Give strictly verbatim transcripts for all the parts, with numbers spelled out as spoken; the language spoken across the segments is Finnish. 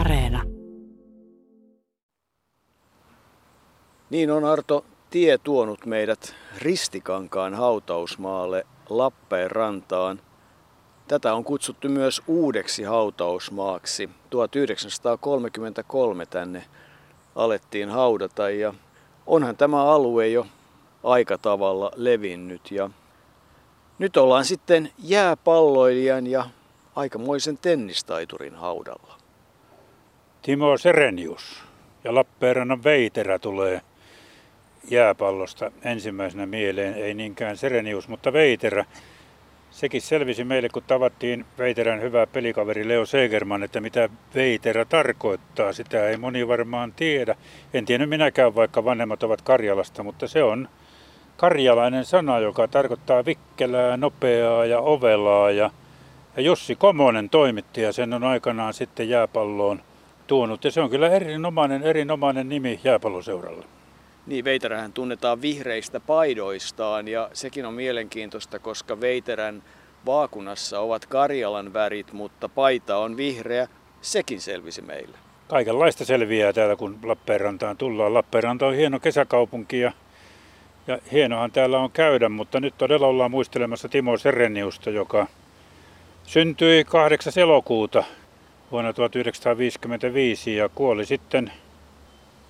Areena. Niin on Arto tie tuonut meidät Ristikankaan hautausmaalle Lappeenrantaan. Tätä on kutsuttu myös uudeksi hautausmaaksi. tuhatyhdeksänsataakolmekymmentäkolme tänne alettiin haudata ja onhan tämä alue jo aika tavalla levinnyt. Ja nyt ollaan sitten jääpalloilijan ja aikamoisen tennistaiturin haudalla. Timo Serenius ja Lappeenrannan Veiterä tulee jääpallosta ensimmäisenä mieleen. Ei niinkään Serenius, mutta Veiterä. Sekin selvisi meille, kun tavattiin Veiterän hyvä pelikaveri Leo Segerman, että mitä Veiterä tarkoittaa. Sitä ei moni varmaan tiedä. En tiennyt minäkään, vaikka vanhemmat ovat Karjalasta, mutta se on karjalainen sana, joka tarkoittaa vikkelää, nopeaa ja ovelaa. Ja Jussi Komonen toimitti ja sen on aikanaan sitten jääpalloon tuonut. Ja se on kyllä erinomainen, erinomainen nimi jääpalloseuralle. Niin, Veiterähän tunnetaan vihreistä paidoistaan ja sekin on mielenkiintoista, koska Veiterän vaakunassa ovat Karjalan värit, mutta paita on vihreä. Sekin selvisi meille. Kaikenlaista selviää täällä, kun Lappeenrantaan tullaan. Lappeenranta on hieno kesäkaupunki ja, ja hienohan täällä on käydä, mutta nyt todella ollaan muistelemassa Timo Sereniusta, joka syntyi kahdeksas elokuuta vuonna tuhatyhdeksänsataaviisikymmentäviisi ja kuoli sitten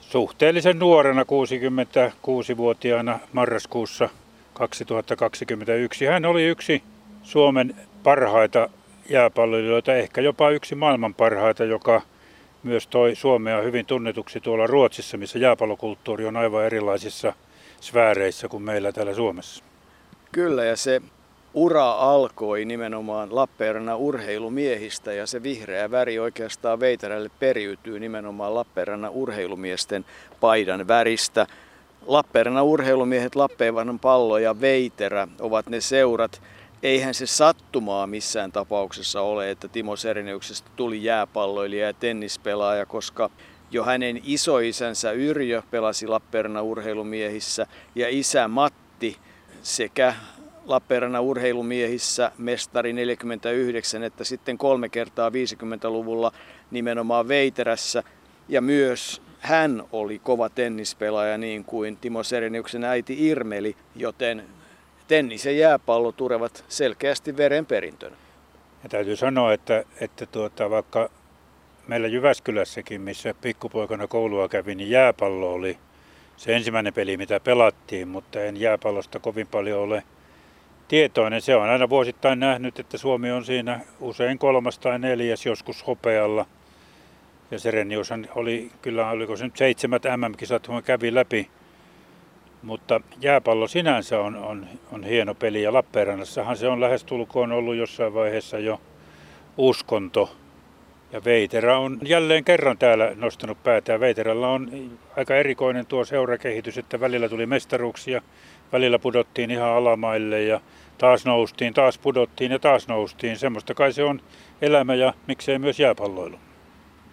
suhteellisen nuorena kuusikymmentäkuusivuotiaana marraskuussa kaksituhattakaksikymmentäyksi. Hän oli yksi Suomen parhaita jääpalloilijoita, ehkä jopa yksi maailman parhaita, joka myös toi Suomea hyvin tunnetuksi tuolla Ruotsissa, missä jääpallokulttuuri on aivan erilaisissa sfääreissä kuin meillä täällä Suomessa. Kyllä, ja se ura alkoi nimenomaan Lappeenrannan urheilumiehistä ja se vihreä väri oikeastaan Veiterälle periytyy nimenomaan Lappeenrannan urheilumiesten paidan väristä. Lappeenrannan urheilumiehet, Lappeenrannan Pallo ja Veiterä ovat ne seurat. Eihän se sattumaa missään tapauksessa ole, että Timo Sereniuksesta tuli jääpalloilija ja tennispelaaja, koska jo hänen isoisänsä Yrjö pelasi Lappeenrannan urheilumiehissä ja isä Matti sekä Lappeenrannan urheilumiehissä mestari neljäkymmentäyhdeksän, että sitten kolme kertaa viisikymmentäluvulla nimenomaan Veiterässä. Ja myös hän oli kova tennispelaaja niin kuin Timo Sereniuksen äiti Irmeli, joten tennis ja jääpallo turevat selkeästi verenperintönä. Ja täytyy sanoa, että, että tuota, vaikka meillä Jyväskylässäkin, missä pikkupoikana koulua kävi, niin jääpallo oli se ensimmäinen peli, mitä pelattiin, mutta en jääpallosta kovin paljon ole tietoinen. Se on aina vuosittain nähnyt, että Suomi on siinä usein kolmas tai neljäs, joskus hopealla. Ja Sereniushan oli, kyllä oliko se nyt seitsemät M M-kisat, kun kävi läpi. Mutta jääpallo sinänsä on, on, on hieno peli ja Lappeenrannassahan se on lähestulkoon ollut jossain vaiheessa jo uskonto. Ja Veiterä on jälleen kerran täällä nostanut päätään. Veiterällä on aika erikoinen tuo seurakehitys, että välillä tuli mestaruuksia, välillä pudottiin ihan alamaille ja taas noustiin, taas pudottiin ja taas noustiin. Semmoista kai se on elämä ja miksei myös jääpalloilu.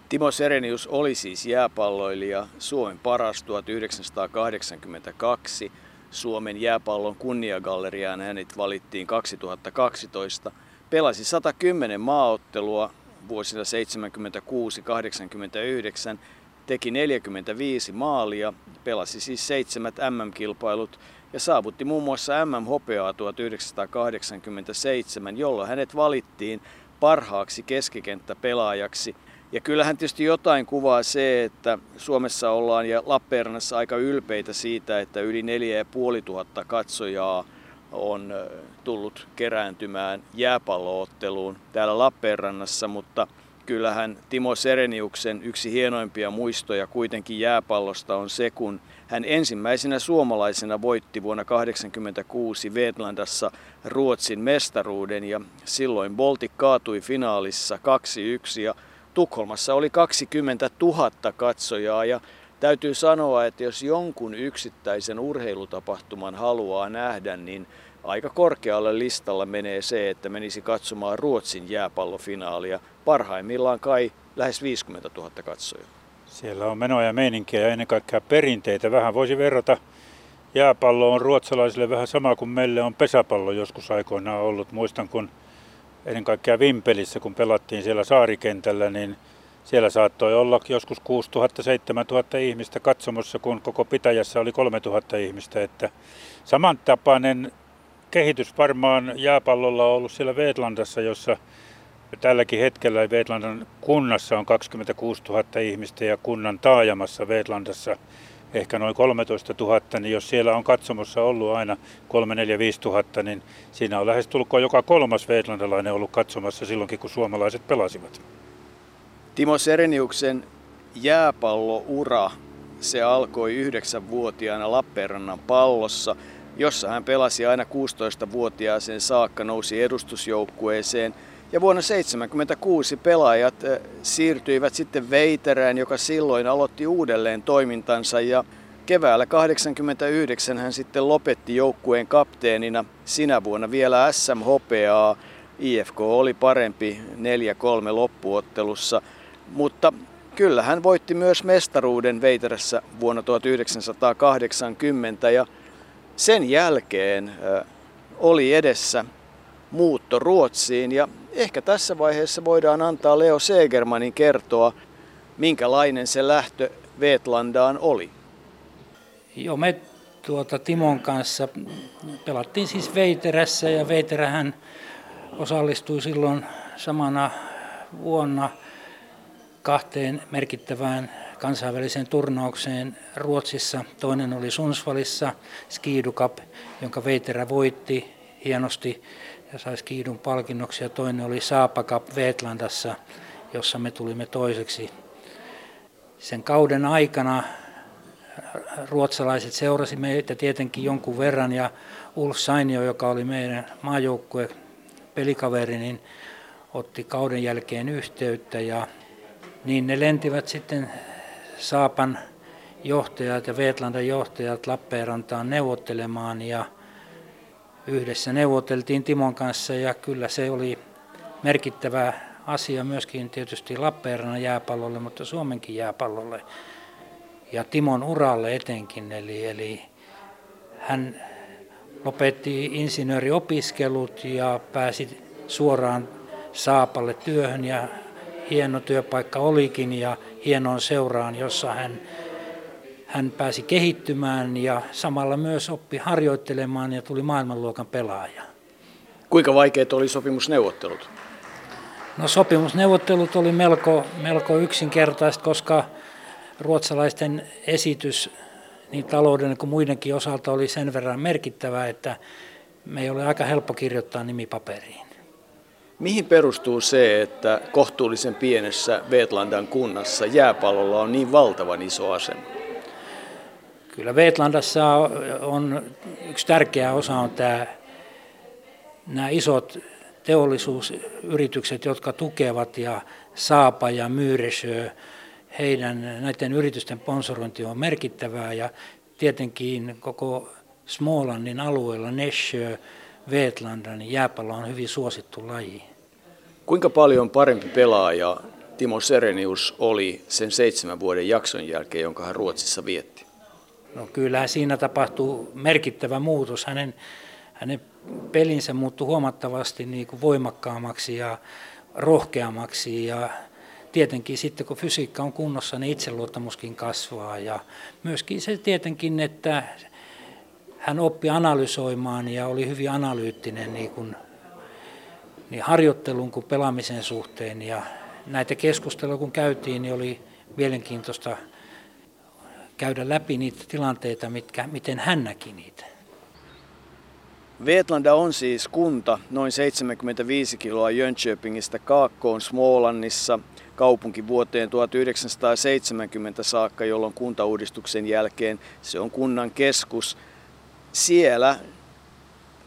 Timo Serenius oli siis jääpalloilija, Suomen paras tuhatyhdeksänsataakahdeksankymmentäkaksi. Suomen jääpallon kunniagalleriaan hänet valittiin kaksituhattakaksitoista. Pelasi sata kymmenen maaottelua vuosina seitsemänkymmentäkuusi kahdeksankymmentäyhdeksän. Teki neljäkymmentäviisi maalia, pelasi siis seitsemät M M-kilpailut ja saavutti muun muassa M M-hopeaa tuhatyhdeksänsataakahdeksankymmentäseitsemän, jolloin hänet valittiin parhaaksi keskikenttäpelaajaksi. Ja kyllähän tietysti jotain kuvaa se, että Suomessa ollaan ja Lappeenrannassa aika ylpeitä siitä, että yli neljätuhatta viisisataa katsojaa on tullut kerääntymään jääpallootteluun täällä Lappeenrannassa, mutta kyllähän Timo Sereniuksen yksi hienoimpia muistoja kuitenkin jääpallosta on se, kun hän ensimmäisenä suomalaisena voitti vuonna tuhatyhdeksänsataakahdeksankymmentäkuusi Vetlandassa Ruotsin mestaruuden ja silloin Baltic kaatui finaalissa kaksi yksi ja Tukholmassa oli kaksikymmentätuhatta katsojaa ja täytyy sanoa, että jos jonkun yksittäisen urheilutapahtuman haluaa nähdä, niin aika korkealle listalla menee se, että menisi katsomaan Ruotsin jääpallofinaalia. Parhaimmillaan kai lähes viisikymmentätuhatta katsojaa. Siellä on menoa ja meininkiä ja ennen kaikkea perinteitä. Vähän voisi verrata jääpallo on ruotsalaisille vähän sama kuin meille on pesäpallo joskus aikoinaan ollut. Muistan kun ennen kaikkea Vimpelissä, kun pelattiin siellä saarikentällä, niin Siellä saattoi olla joskus kuusituhatta seitsemäntuhatta ihmistä katsomossa, kun koko pitäjässä oli kolmetuhatta ihmistä. Että samantapainen kehitys varmaan jääpallolla on ollut siellä Vetlandassa, jossa tälläkin hetkellä Vetlandan kunnassa on kaksikymmentäkuusituhatta ihmistä ja kunnan taajamassa Vetlandassa ehkä noin kolmetoistatuhatta, niin jos siellä on katsomossa ollut aina kolme neljä viisi tuhatta, niin siinä on lähestulkoon joka kolmas veitlandalainen ollut katsomassa silloinkin, kun suomalaiset pelasivat. Timo Sereniuksen jääpalloura, se alkoi yhdeksänvuotiaana Lappeenrannan Pallossa, jossa hän pelasi aina kuusitoistavuotiaaseen saakka, nousi edustusjoukkueeseen. Ja vuonna tuhatyhdeksänsataaseitsemänkymmentäkuusi pelaajat siirtyivät sitten Veiterään, joka silloin aloitti uudelleen toimintansa. Ja keväällä tuhatyhdeksänsataakahdeksankymmentäyhdeksän hän sitten lopetti joukkueen kapteenina. Sinä vuonna vielä S M-hopeaa. I F K oli parempi neljä kolme loppuottelussa. Mutta kyllä hän voitti myös mestaruuden Veiterässä vuonna tuhatyhdeksänsataakahdeksankymmentä. Ja sen jälkeen oli edessä muutto Ruotsiin, ja ehkä tässä vaiheessa voidaan antaa Leo Segermanin kertoa, minkälainen se lähtö Vetlandaan oli. Joo, me tuota Timon kanssa pelattiin siis Veiterässä, ja Veiterähän osallistui silloin samana vuonna kahteen merkittävään kansainväliseen turnaukseen Ruotsissa. Toinen oli Sundsvallissa, Skidukap, jonka Veiterä voitti hienosti ja sai Skidun palkinnoksi, ja toinen oli Sapa Cup Vetlandassa, jossa me tulimme toiseksi. Sen kauden aikana ruotsalaiset seurasi meitä tietenkin jonkun verran, ja Ulf Sainio, joka oli meidän maajoukkue pelikaveri, niin otti kauden jälkeen yhteyttä, ja niin ne lentivät sitten Sapan johtajat ja Vetlandan johtajat Lappeenrantaan neuvottelemaan, ja yhdessä neuvoteltiin Timon kanssa, ja kyllä se oli merkittävä asia myöskin tietysti Lappeenrannan jääpallolle, mutta Suomenkin jääpallolle ja Timon uralle etenkin. Eli, eli hän lopetti insinööriopiskelut ja pääsi suoraan Saapalle työhön, ja hieno työpaikka olikin ja hienoon seuraan, jossa hän Hän pääsi kehittymään ja samalla myös oppi harjoittelemaan ja tuli maailmanluokan pelaaja. Kuinka vaikeat oli sopimusneuvottelut? No, sopimusneuvottelut oli melko, melko yksinkertaiset, koska ruotsalaisten esitys niin talouden kuin muidenkin osalta oli sen verran merkittävä, että meillä oli aika helppo kirjoittaa nimi paperiin. Mihin perustuu se, että kohtuullisen pienessä Vetlandan kunnassa jääpallolla on niin valtavan iso asema? Kyllä Vetlandassa on yksi tärkeä osa on tämä, nämä isot teollisuusyritykset, jotka tukevat, ja Sapa ja Myyresö, heidän näiden yritysten sponsorointi on merkittävää, ja tietenkin koko Smålandin alueella Nässjö, Vetlandan jääpallo on hyvin suosittu laji. Kuinka paljon parempi pelaaja Timo Serenius oli sen seitsemän vuoden jakson jälkeen, jonka hän Ruotsissa vietti? No, kyllähän siinä tapahtuu merkittävä muutos. Hänen, hänen pelinsä muuttui huomattavasti niin kuin voimakkaammaksi ja rohkeammaksi. Ja tietenkin sitten kun fysiikka on kunnossa, niin itseluottamuskin kasvaa. Ja myöskin se tietenkin, että hän oppi analysoimaan ja oli hyvin analyyttinen niin kuin, niin harjoittelun kuin pelaamisen suhteen. Ja näitä keskusteluja kun käytiin, niin oli mielenkiintoista käydä läpi niitä tilanteita, mitkä, miten hän näki niitä. Vetlanda on siis kunta noin seitsemänkymmentäviisi kiloa Jönköpingistä kaakkoon Smålandissa, kaupunki vuoteen tuhatyhdeksänsataaseitsemänkymmentä saakka, jolloin kuntauudistuksen jälkeen se on kunnan keskus. Siellä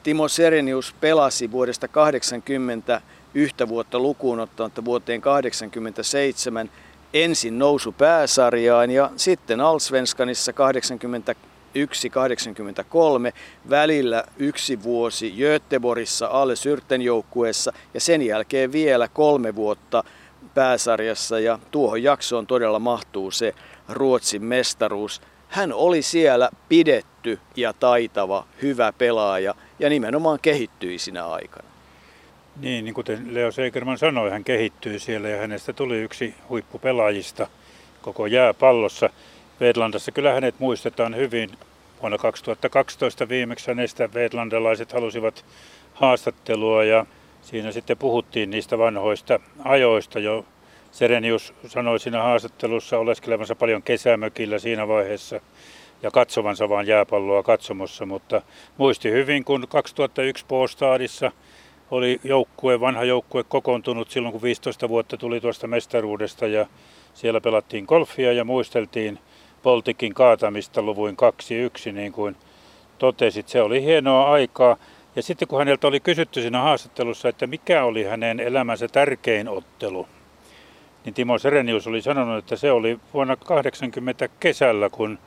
Timo Serenius pelasi vuodesta tuhatyhdeksänsataakahdeksankymmentä yhtä vuotta lukuun ottamatta vuoteen tuhatyhdeksänsataakahdeksankymmentäseitsemän ensin nousu pääsarjaan, ja sitten Alsvenskanissa kahdeksankymmentäyksi kahdeksankymmentäkolme, välillä yksi vuosi Göteborgissa alle Syrten joukkueessa, ja sen jälkeen vielä kolme vuotta pääsarjassa, ja tuohon jaksoon todella mahtuu se Ruotsin mestaruus. Hän oli siellä pidetty ja taitava, hyvä pelaaja, ja nimenomaan kehittyi sinä aikana. Niin, niin kuten Leo Segerman sanoi, hän kehittyy siellä ja hänestä tuli yksi huippupelaajista koko jääpallossa. Vetlandassa kyllä hänet muistetaan hyvin. Vuonna kaksituhattakaksitoista viimeksi hänestä vetlandalaiset halusivat haastattelua ja siinä sitten puhuttiin niistä vanhoista ajoista jo. Serenius sanoi siinä haastattelussa oleskelevansa paljon kesämökillä siinä vaiheessa ja katsovansa vaan jääpalloa katsomossa, mutta muisti hyvin, kun kaksituhattayksi Båstadissa oli joukkue, vanha joukkue kokoontunut silloin, kun viisitoista vuotta tuli tuosta mestaruudesta ja siellä pelattiin golfia ja muisteltiin Baltikin kaatamista luvuin kaksi yksi, niin kuin totesit. Se oli hienoa aikaa. Ja sitten kun häneltä oli kysytty siinä haastattelussa, että mikä oli hänen elämänsä tärkein ottelu, niin Timo Serenius oli sanonut, että se oli vuonna kahdeksankymmentä kesällä, kun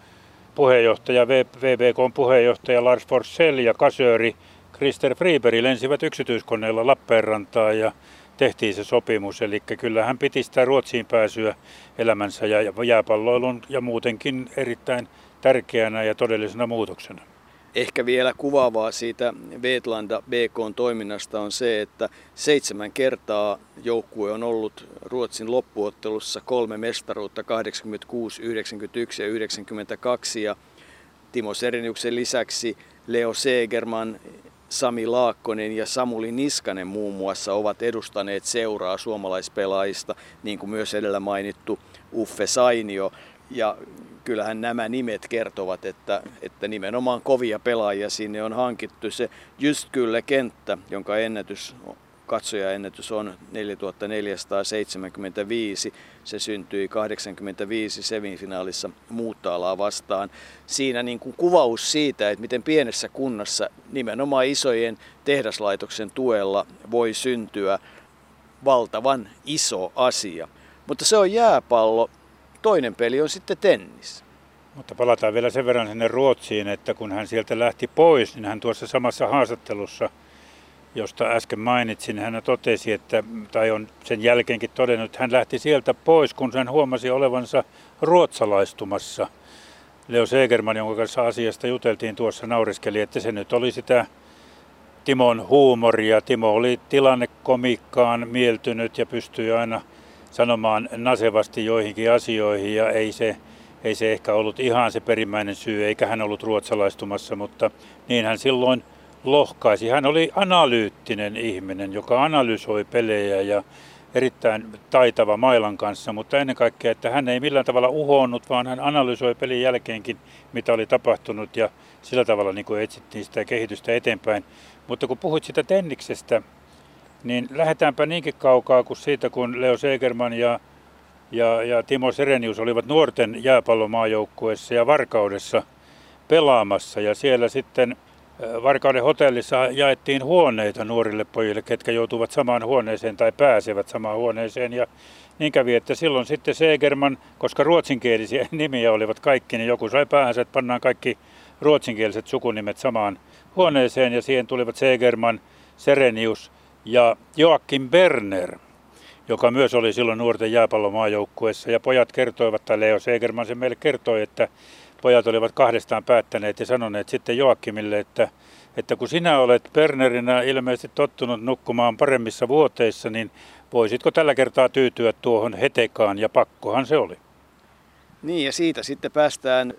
puheenjohtaja, V B K:n puheenjohtaja Lars Forsell ja kasööri Priester Friberi lensivät yksityiskoneella Lappeenrantaan ja tehtiin se sopimus. Eli kyllä hän piti sitä Ruotsiin pääsyä elämänsä ja jääpalloilun ja muutenkin erittäin tärkeänä ja todellisena muutoksena. Ehkä vielä kuvaavaa siitä Vetlanda B K:n toiminnasta on se, että seitsemän kertaa joukkue on ollut Ruotsin loppuottelussa, kolme mestaruutta, kahdeksankymmentäkuusi, yhdeksänkymmentäyksi ja yhdeksänkymmentäkaksi. Ja Timo Sereniuksen lisäksi Leo Segerman, Sami Laakkonen ja Samuli Niskanen muun muassa ovat edustaneet seuraa suomalaispelaajista, niin kuin myös edellä mainittu Ulf Sainio. Ja kyllähän nämä nimet kertovat, että, että nimenomaan kovia pelaajia sinne on hankittu. Se just kyllä kenttä, jonka ennätys, katsojaennätys on neljätuhatta neljäsataaseitsemänkymmentäviisi, se syntyi kahdeksankymmentäviisi semifinaalissa Muutaalaa vastaan. Siinä niin kuin kuvaus siitä, että miten pienessä kunnassa nimenomaan isojen tehdaslaitoksen tuella voi syntyä valtavan iso asia. Mutta se on jääpallo. Toinen peli on sitten tennis. Mutta palataan vielä sen verran sinne Ruotsiin, että kun hän sieltä lähti pois, niin hän tuossa samassa haastattelussa, josta äsken mainitsin, hän totesi, että, tai on sen jälkeenkin todennut, että hän lähti sieltä pois, kun hän huomasi olevansa ruotsalaistumassa. Leo Segerman, jonka kanssa asiasta juteltiin tuossa, nauriskeli, että se nyt oli sitä Timon huumoria. Timo oli tilannekomikkaan mieltynyt ja pystyi aina sanomaan nasevasti joihinkin asioihin ja ei se, ei se ehkä ollut ihan se perimmäinen syy, eikä hän ollut ruotsalaistumassa, mutta niin hän silloin lohkaisi. Hän oli analyyttinen ihminen, joka analysoi pelejä ja erittäin taitava mailan kanssa, mutta ennen kaikkea, että hän ei millään tavalla uhonnut, vaan hän analysoi pelin jälkeenkin, mitä oli tapahtunut ja sillä tavalla niin kuin etsittiin sitä kehitystä eteenpäin. Mutta kun puhuit sitä tenniksestä, niin lähdetäänpä niinkin kaukaa kuin siitä, kun Leo Segerman ja, ja, ja Timo Serenius olivat nuorten jääpallomaajoukkueessa ja Varkaudessa pelaamassa. Ja siellä sitten Varkauden hotellissa jaettiin huoneita nuorille pojille, ketkä joutuvat samaan huoneeseen tai pääsevät samaan huoneeseen. Ja niin kävi, että silloin sitten Segerman, koska ruotsinkielisiä nimiä olivat kaikki, niin joku sai päähänsä, että pannaan kaikki ruotsinkieliset sukunimet samaan huoneeseen. Ja siihen tulivat Segerman, Serenius ja Joakim Berner, joka myös oli silloin nuorten jääpallomaajoukkueessa, ja pojat kertoivat, tai Leo Segerman sen meille kertoi, että pojat olivat kahdestaan päättäneet ja sanoneet sitten Joakimille, että, että kun sinä olet Bernerinä ilmeisesti tottunut nukkumaan paremmissa vuoteissa, niin voisitko tällä kertaa tyytyä tuohon hetekaan, ja pakkohan se oli. Niin, ja siitä sitten päästään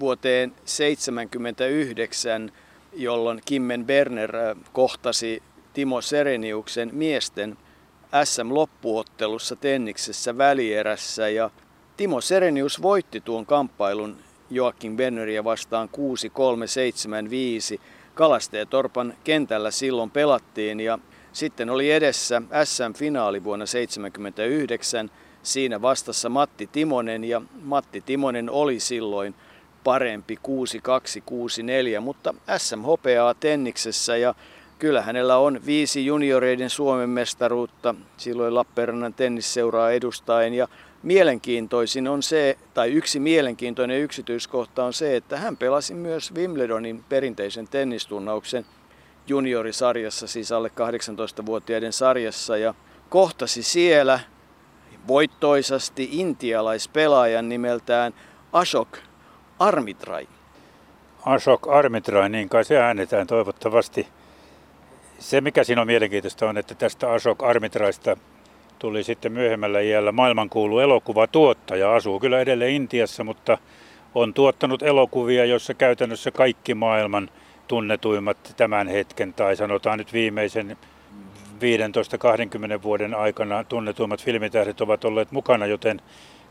vuoteen seitsemänkymmentäyhdeksän, jolloin Kimmen Berner kohtasi Timo Sereniuksen miesten äs äm-loppuottelussa tenniksessä välierässä, ja Timo Serenius voitti tuon kamppailun Joakim Berneriä vastaan kuusi kolme seitsemän viisi. Kalastajatorpan kentällä silloin pelattiin ja sitten oli edessä äs äm-finaali vuonna seitsemänkymmentäyhdeksän. Siinä vastassa Matti Timonen ja Matti Timonen oli silloin parempi kuusi kaksi kuusi neljä, mutta äs äm-hopeaa tenniksessä ja kyllä hänellä on viisi junioreiden Suomen mestaruutta, silloin Lappeenrannan tennisseuraa edustaen. Ja mielenkiintoisin on se, tai yksi mielenkiintoinen yksityiskohta on se, että hän pelasi myös Wimbledonin perinteisen tennistunnauksen juniorisarjassa, siis alle kahdeksantoistavuotiaiden sarjassa. Ja kohtasi siellä voittoisasti intialaispelaajan nimeltään Ashok Amritraj. Ashok Amritraj, niin kai se äänetään toivottavasti. Se, mikä siinä on mielenkiintoista, on, että tästä Ashok Amritrajista tuli sitten myöhemmällä iällä maailmankuulu elokuvatuottaja. Asuu kyllä edelleen Intiassa, mutta on tuottanut elokuvia, joissa käytännössä kaikki maailman tunnetuimmat tämän hetken, tai sanotaan nyt viimeisen viisitoista kaksikymmentä vuoden aikana tunnetuimmat filmitähdet ovat olleet mukana, joten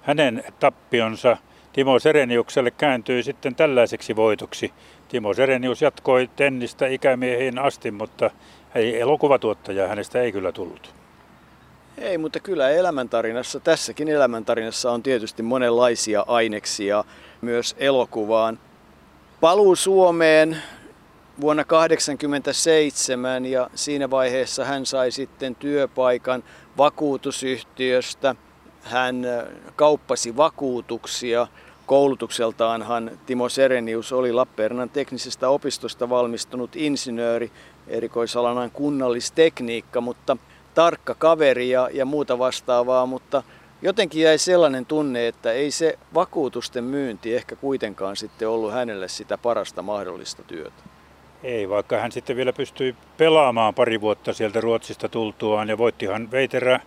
hänen tappionsa Timo Sereniukselle kääntyi sitten tällaiseksi voitoksi. Timo Serenius jatkoi tennistä ikämiehiin asti, mutta ei elokuvatuottaja hänestä ei kyllä tullut. Ei, mutta kyllä elämäntarinassa, tässäkin elämäntarinassa on tietysti monenlaisia aineksia myös elokuvaan. Paluu Suomeen vuonna tuhatyhdeksänsataakahdeksankymmentäseitsemän ja siinä vaiheessa hän sai sitten työpaikan vakuutusyhtiöstä. Hän kauppasi vakuutuksia. Koulutukseltaanhan Timo Serenius oli Lappeenrannan teknisestä opistosta valmistunut insinööri, erikoisalanaan kunnallistekniikka, mutta tarkka kaveri ja, ja muuta vastaavaa, mutta jotenkin jäi sellainen tunne, että ei se vakuutusten myynti ehkä kuitenkaan sitten ollut hänelle sitä parasta mahdollista työtä. Ei, vaikka hän sitten vielä pystyi pelaamaan pari vuotta sieltä Ruotsista tultuaan ja voittihan Veiterä,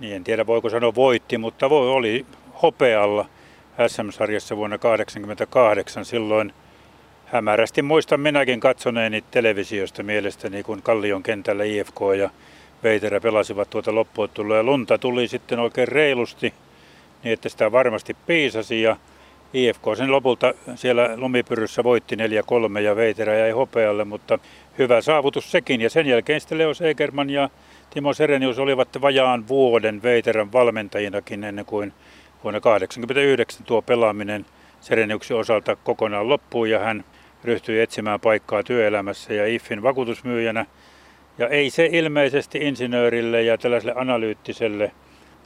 niin en tiedä voiko sanoa voitti, mutta voi oli hopealla S M-sarjassa vuonna tuhatyhdeksänsataakahdeksankymmentäkahdeksan. Silloin hämärästi muistan minäkin katsoneeni televisiosta mielestäni, kun Kallion kentällä I F K ja Veiterä pelasivat tuota loppuottelua ja lunta tuli sitten oikein reilusti, niin että sitä varmasti piisasi ja I F K sen lopulta siellä lumipyryssä voitti neljä kolme ja Veiterä jäi hopealle, mutta hyvä saavutus sekin. Ja sen jälkeen sitten Leo Segerman ja Timo Serenius olivat vajaan vuoden Veiterän valmentajinakin ennen kuin vuonna tuhatyhdeksänsataakahdeksankymmentäyhdeksän tuo pelaaminen Sereniuksen osalta kokonaan loppui ja hän ryhtyi etsimään paikkaa työelämässä ja I F F:n vakuutusmyyjänä. Ja ei se ilmeisesti insinöörille ja tällaiselle analyyttiselle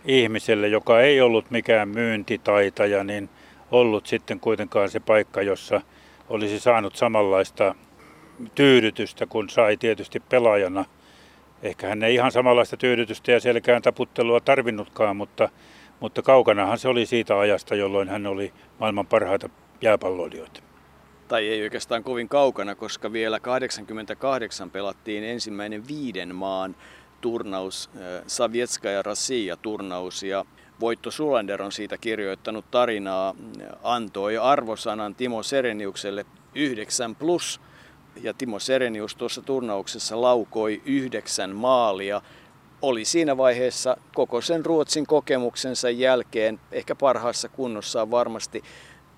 ihmiselle, joka ei ollut mikään myyntitaitaja, niin ollut sitten kuitenkaan se paikka, jossa olisi saanut samanlaista tyydytystä kuin sai tietysti pelaajana. Ehkä hän ei ihan samanlaista tyydytystä ja selkään taputtelua tarvinnutkaan, mutta, mutta kaukanahan se oli siitä ajasta, jolloin hän oli maailman parhaita jääpalloilijoita. Tai ei oikeastaan kovin kaukana, koska vielä tuhatyhdeksänsataakahdeksankymmentäkahdeksan pelattiin ensimmäinen viiden maan turnaus, Savitska ja Rassia turnaus, ja Voitto Sulander on siitä kirjoittanut tarinaa, antoi arvosanan Timo Sereniukselle yhdeksän plus, ja Timo Serenius tuossa turnauksessa laukoi yhdeksän maalia. Oli siinä vaiheessa koko sen Ruotsin kokemuksensa jälkeen ehkä parhaassa kunnossaan varmasti.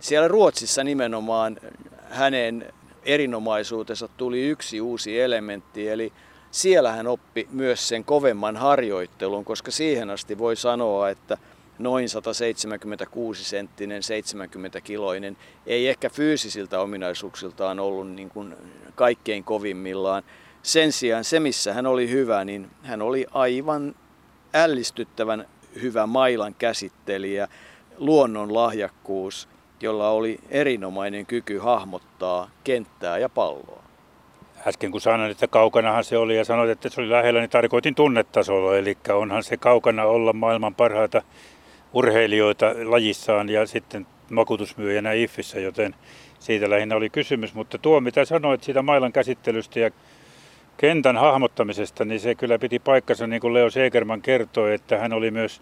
Siellä Ruotsissa nimenomaan hänen erinomaisuutensa tuli yksi uusi elementti, eli siellä hän oppi myös sen kovemman harjoittelun, koska siihen asti voi sanoa, että noin sata seitsemänkymmentäkuusi senttinen, seitsemänkymmentä kiloinen ei ehkä fyysisiltä ominaisuuksiltaan ollut niin kuin kaikkein kovimmillaan. Sen sijaan se, missä hän oli hyvä, niin hän oli aivan ällistyttävän hyvä mailan käsittelijä, luonnon lahjakkuus, jolla oli erinomainen kyky hahmottaa kenttää ja palloa. Äsken kun sanoin, että kaukanahan se oli ja sanoit, että se oli lähellä, niin tarkoitin tunnetasolla. Eli onhan se kaukana olla maailman parhaita urheilijoita lajissaan ja sitten vakuutusmyyjänä I F F:ssä, joten siitä lähinnä oli kysymys. Mutta tuo, mitä sanoit siitä mailan käsittelystä ja kentän hahmottamisesta, niin se kyllä piti paikkansa, niin kuin Leo Segerman kertoi, että hän oli myös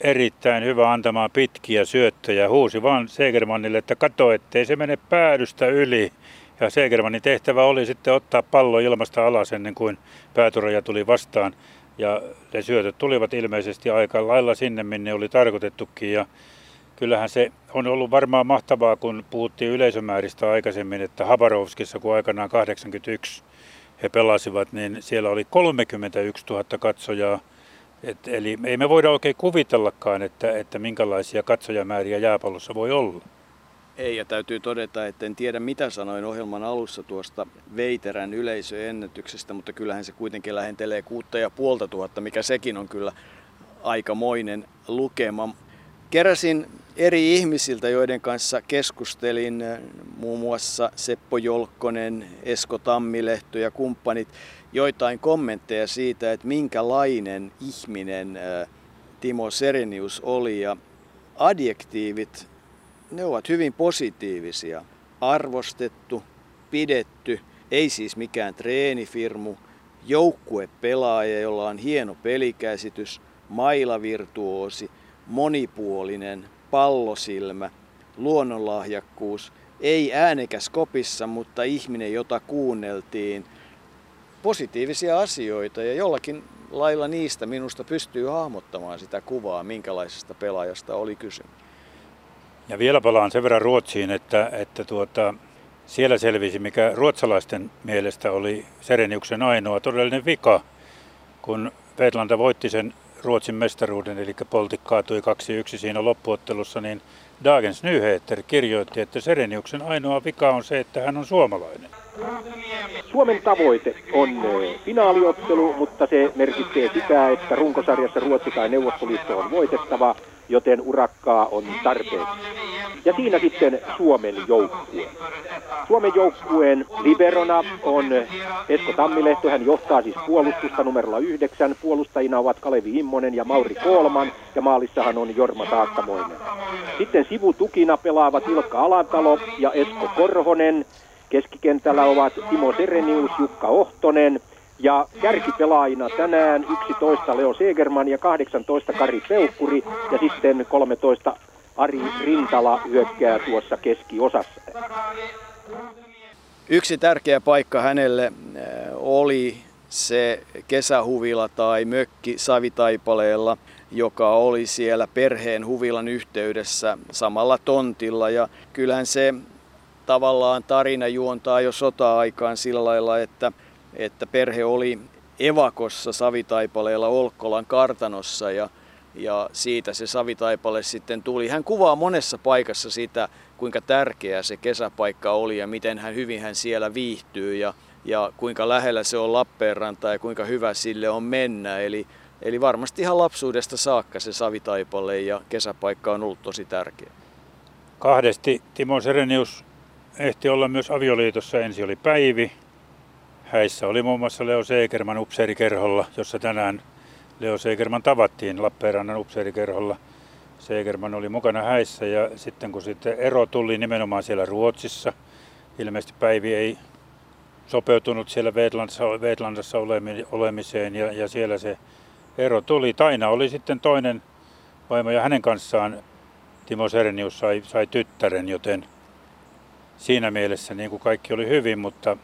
erittäin hyvä antamaan pitkiä syöttöjä. Huusi vaan Segermanille, että kato, ettei se mene päädystä yli. Ja Segermanin tehtävä oli sitten ottaa pallo ilmasta alas ennen kuin päätyraja tuli vastaan. Ja ne syötöt tulivat ilmeisesti aika lailla sinne, minne oli tarkoitettukin. Ja kyllähän se on ollut varmaan mahtavaa, kun puhuttiin yleisömääristä aikaisemmin, että Habarovskissa, kun aikanaan kahdeksankymmentäyksi he pelasivat, niin siellä oli kolmekymmentäyksituhatta katsojaa. Et, eli ei me voida oikein kuvitellakaan, että, että minkälaisia katsojamääriä jääpallossa voi olla. Ei, ja täytyy todeta, että en tiedä mitä sanoin ohjelman alussa tuosta Veiterän yleisöennätyksestä, mutta kyllähän se kuitenkin lähentelee kuusituhatta viisisataa, mikä sekin on kyllä aikamoinen lukema. Keräsin eri ihmisiltä, joiden kanssa keskustelin, muun muassa Seppo Jolkkonen, Esko Tammilehto ja kumppanit, joitain kommentteja siitä, että minkälainen ihminen Timo Serenius oli, ja adjektiivit, ne ovat hyvin positiivisia. Arvostettu, pidetty, ei siis mikään treenifirmu, joukkuepelaaja, jolla on hieno pelikäsitys, mailavirtuoosi, monipuolinen, pallosilmä, luonnonlahjakkuus, ei äänekäs kopissa, mutta ihminen, jota kuunneltiin. Positiivisia asioita ja jollakin lailla niistä minusta pystyy hahmottamaan sitä kuvaa, minkälaisesta pelaajasta oli kysymys. Ja vielä palaan sen verran Ruotsiin, että, että tuota, siellä selvisi, mikä ruotsalaisten mielestä oli Sereniuksen ainoa todellinen vika, kun Vetlanda voitti sen Ruotsin mestaruuden, eli Poltik kaatui kaksi yksi siinä loppuottelussa, niin Dagens Nyheter kirjoitti, että Sereniuksen ainoa vika on se, että hän on suomalainen. Suomen tavoite on finaaliottelu, mutta se merkitsee sitä, että runkosarjassa Ruotsi tai Neuvostoliitto on voitettava, joten urakkaa on tarpeeksi. Ja siinä sitten Suomen joukkue. Suomen joukkueen liberona on Esko Tammilehto, hän johtaa siis puolustusta numerolla yhdeksän. Puolustajina ovat Kalevi Immonen ja Mauri Koolman, ja maalissahan on Jorma Taakkamoinen. Sitten sivutukina pelaavat Ilkka Alatalo ja Esko Korhonen. Keskikentällä ovat Timo Serenius, Jukka Ohtonen ja kärkipelaajina tänään yksitoista Leo Segerman ja kahdeksantoista Kari Peukkuri ja sitten kolmetoista Ari Rintala hyökkää tuossa keskiosassa. Yksi tärkeä paikka hänelle oli se kesähuvila tai mökki Savitaipaleella, joka oli siellä perheen huvilan yhteydessä samalla tontilla ja kyllähän se tavallaan tarina juontaa jo sota-aikaan sillä lailla, että, että perhe oli evakossa Savitaipaleella Olkkolan kartanossa ja, ja siitä se Savitaipale sitten tuli. Hän kuvaa monessa paikassa sitä, kuinka tärkeä se kesäpaikka oli ja miten hän hyvin hän siellä viihtyy ja, ja kuinka lähellä se on Lappeenrantaa ja kuinka hyvä sille on mennä. Eli, eli varmasti ihan lapsuudesta saakka se Savitaipale ja kesäpaikka on ollut tosi tärkeä. Kahdesti Timo Serenius ehti olla myös avioliitossa. Ensi oli Päivi. Häissä oli muun muassa Leo Segerman upseerikerholla, jossa tänään Leo Segerman tavattiin Lappeenrannan upseerikerholla. Segerman oli mukana häissä ja sitten kun sitten ero tuli nimenomaan siellä Ruotsissa, ilmeisesti Päivi ei sopeutunut siellä Vetlandassa, Vetlandassa olemiseen ja, ja siellä se ero tuli. Taina oli sitten toinen vaimo ja hänen kanssaan Timo Serenius sai, sai tyttären, joten siinä mielessä niin kuin kaikki oli hyvin, mutta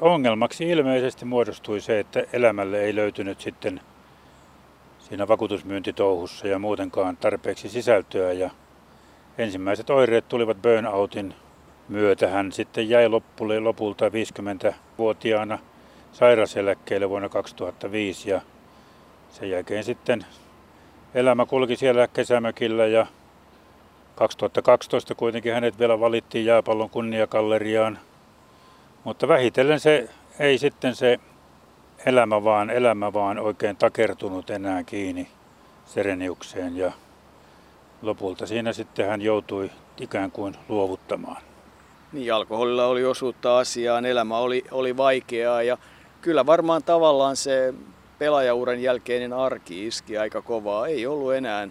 ongelmaksi ilmeisesti muodostui se, että elämälle ei löytynyt sitten siinä vakuutusmyyntitouhussa ja muutenkaan tarpeeksi sisältöä. Ja ensimmäiset oireet tulivat burnoutin myötä. Hän sitten jäi lopulta viisikymmentävuotiaana sairauseläkkeelle vuonna kaksituhattaviisi ja sen jälkeen sitten elämä kulki siellä kesämökillä ja kaksituhattakaksitoista kuitenkin hänet vielä valittiin jääpallon kunniakalleriaan, mutta vähitellen se ei sitten se elämä vaan, elämä vaan oikein takertunut enää kiinni Sereniukseen ja lopulta siinä sitten hän joutui ikään kuin luovuttamaan. Niin, alkoholilla oli osuutta asiaan, elämä oli, oli vaikeaa ja kyllä varmaan tavallaan se pelaajauran jälkeinen arki iski aika kovaa, ei ollut enää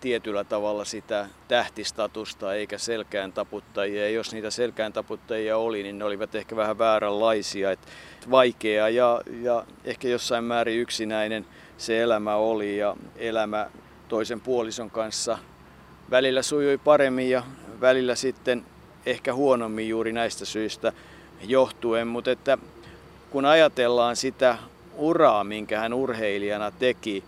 tietyllä tavalla sitä tähtistatusta eikä selkään taputtajia. Ja jos niitä selkään taputtajia oli, niin ne olivat ehkä vähän vääränlaisia. Et vaikea ja, ja ehkä jossain määrin yksinäinen se elämä oli ja elämä toisen puolison kanssa välillä sujui paremmin ja välillä sitten ehkä huonommin juuri näistä syistä johtuen. Mutta että kun ajatellaan sitä uraa, minkä hän urheilijana teki,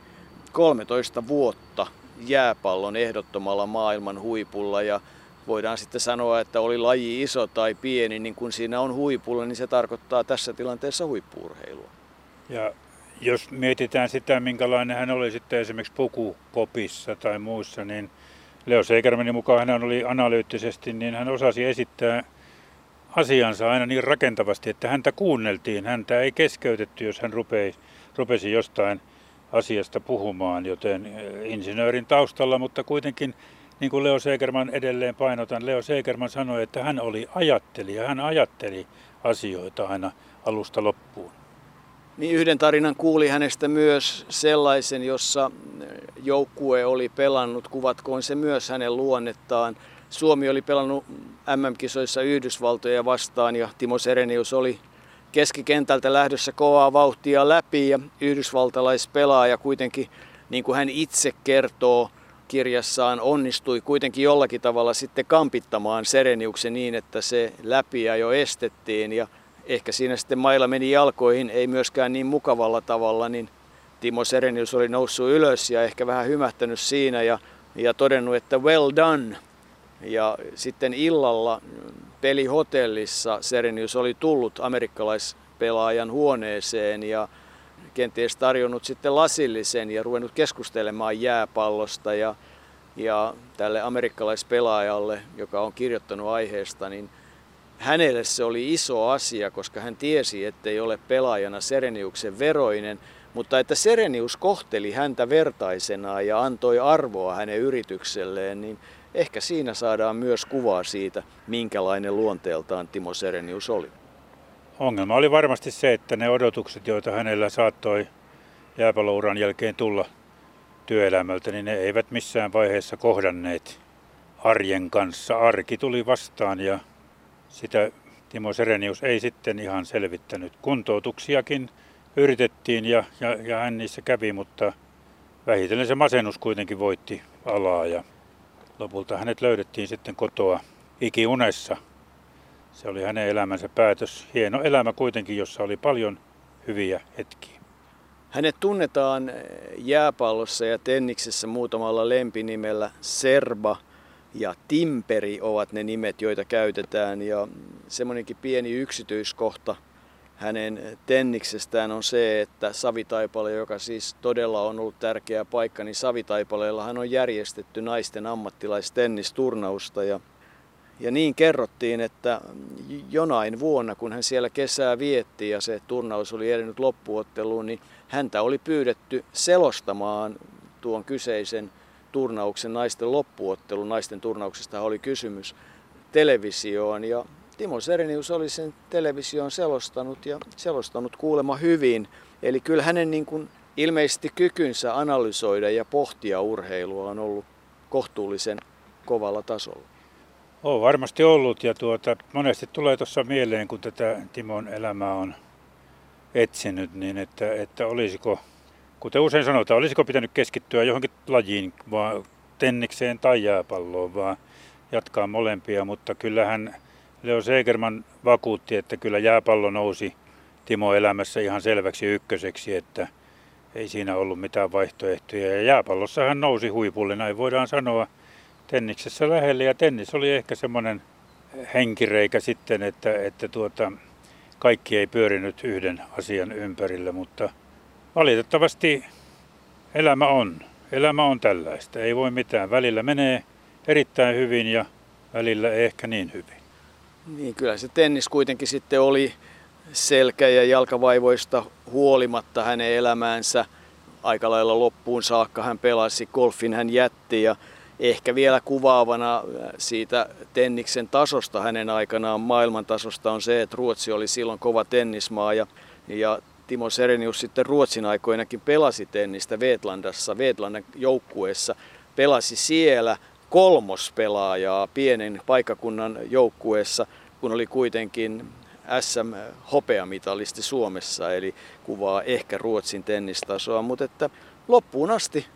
kolmetoista vuotta jääpallon ehdottomalla maailman huipulla ja voidaan sitten sanoa, että oli laji iso tai pieni, niin kun siinä on huipulla, niin se tarkoittaa tässä tilanteessa huippu-urheilua. Ja jos mietitään sitä, minkälainen hän oli sitten esimerkiksi pukukopissa tai muussa, niin Leo Segermanin mukaan hän oli analyyttisesti, niin hän osasi esittää asiansa aina niin rakentavasti, että häntä kuunneltiin, häntä ei keskeytetty, jos hän rupei, rupesi jostain asiasta puhumaan, joten insinöörin taustalla, mutta kuitenkin niin kuin Leo Segerman edelleen painotan, Leo Segerman sanoi, että hän oli ajattelija, hän ajatteli asioita aina alusta loppuun. Niin yhden tarinan kuuli hänestä myös sellaisen, jossa joukkue oli pelannut, kuvatkoon se myös hänen luonnettaan. Suomi oli pelannut äm äm-kisoissa Yhdysvaltoja vastaan ja Timo Serenius oli keskikentältä lähdössä kovaa vauhtia läpi ja yhdysvaltalaispelaaja kuitenkin, niin kuin hän itse kertoo kirjassaan, onnistui kuitenkin jollakin tavalla sitten kampittamaan Sereniuksen niin, että se läpiajo estettiin ja ehkä siinä sitten mailla meni jalkoihin, ei myöskään niin mukavalla tavalla, niin Timo Serenius oli noussut ylös ja ehkä vähän hymähtänyt siinä ja, ja todennut, että well done. Ja sitten illalla pelihotellissa Serenius oli tullut amerikkalaispelaajan huoneeseen ja kenties tarjonnut sitten lasillisen ja ruvennut keskustelemaan jääpallosta. Ja, ja tälle amerikkalaispelaajalle, joka on kirjoittanut aiheesta, niin hänelle se oli iso asia, koska hän tiesi, ettei ole pelaajana Sereniuksen veroinen, mutta että Serenius kohteli häntä vertaisena ja antoi arvoa hänen yritykselleen, niin ehkä siinä saadaan myös kuvaa siitä, minkälainen luonteeltaan Timo Serenius oli. Ongelma oli varmasti se, että ne odotukset, joita hänellä saattoi jääpallouran jälkeen tulla työelämältä, niin ne eivät missään vaiheessa kohdanneet arjen kanssa. Arki tuli vastaan ja sitä Timo Serenius ei sitten ihan selvittänyt. Kuntoutuksiakin yritettiin ja, ja, ja hän niissä kävi, mutta vähitellen se masennus kuitenkin voitti alaa ja lopulta hänet löydettiin sitten kotoa ikiunessa. Se oli hänen elämänsä päätös. Hieno elämä kuitenkin, jossa oli paljon hyviä hetkiä. Hänet tunnetaan jääpallossa ja tenniksessä muutamalla lempinimellä. Serba ja Timperi ovat ne nimet, joita käytetään. Ja semmoinenkin pieni yksityiskohta hänen tenniksestään on se, että Savitaipale, joka siis todella on ollut tärkeä paikka, niin Savitaipaleellahan on järjestetty naisten ammattilaistennisturnausta. Ja, ja niin kerrottiin, että jonain vuonna, kun hän siellä kesää vietti ja se turnaus oli edennyt loppuotteluun, niin häntä oli pyydetty selostamaan tuon kyseisen turnauksen naisten loppuottelun. Naisten turnauksesta oli kysymys televisioon ja Timo Serenius oli sen televisioon selostanut ja selostanut kuulemma hyvin. Eli kyllä hänen niin kuin ilmeisesti kykynsä analysoida ja pohtia urheilua on ollut kohtuullisen kovalla tasolla. On varmasti ollut ja tuota, monesti tulee tuossa mieleen, kun tätä Timon elämää on etsinyt, niin että, että olisiko, kuten usein sanotaan, olisiko pitänyt keskittyä johonkin lajiin, vaan tennikseen tai jääpalloon, vaan jatkaa molempia, mutta kyllähän Leo Segerman vakuutti, että kyllä jääpallo nousi Timo elämässä ihan selväksi ykköseksi, että ei siinä ollut mitään vaihtoehtoja. Ja jääpallossa hän nousi huipulle, näin voidaan sanoa, tenniksessä lähelle. Ja tennis oli ehkä semmoinen henkireikä sitten, että, että tuota, kaikki ei pyörinyt yhden asian ympärillä. Mutta valitettavasti elämä on. Elämä on tällaista. Ei voi mitään. Välillä menee erittäin hyvin ja välillä ei ehkä niin hyvin. Niin, kyllä se tennis kuitenkin sitten oli selkä- ja jalkavaivoista huolimatta hänen elämäänsä. Aika lailla loppuun saakka hän pelasi, golfin hän jätti ja ehkä vielä kuvaavana siitä tenniksen tasosta hänen aikanaan maailmantasosta on se, että Ruotsi oli silloin kova tennismaa ja, ja Timo Serenius sitten Ruotsin aikoinakin pelasi tennistä Vetlandassa, Vetlandan joukkueessa, pelasi siellä kolmospelaajaa pienen paikkakunnan joukkueessa, kun oli kuitenkin äs äm-hopeamitalisti Suomessa, eli kuvaa ehkä Ruotsin tennistasoa, mutta että loppuun asti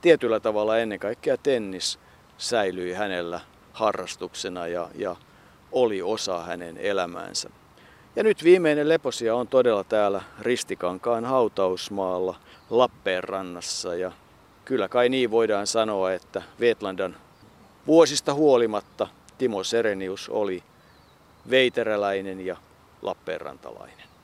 tietyllä tavalla ennen kaikkea tennis säilyi hänellä harrastuksena ja, ja oli osa hänen elämäänsä. Ja nyt viimeinen leposija on todella täällä Ristikankaan hautausmaalla Lappeenrannassa ja kyllä kai niin voidaan sanoa, että Vetlandan vuosista huolimatta Timo Serenius oli veiteräläinen ja lappeenrantalainen.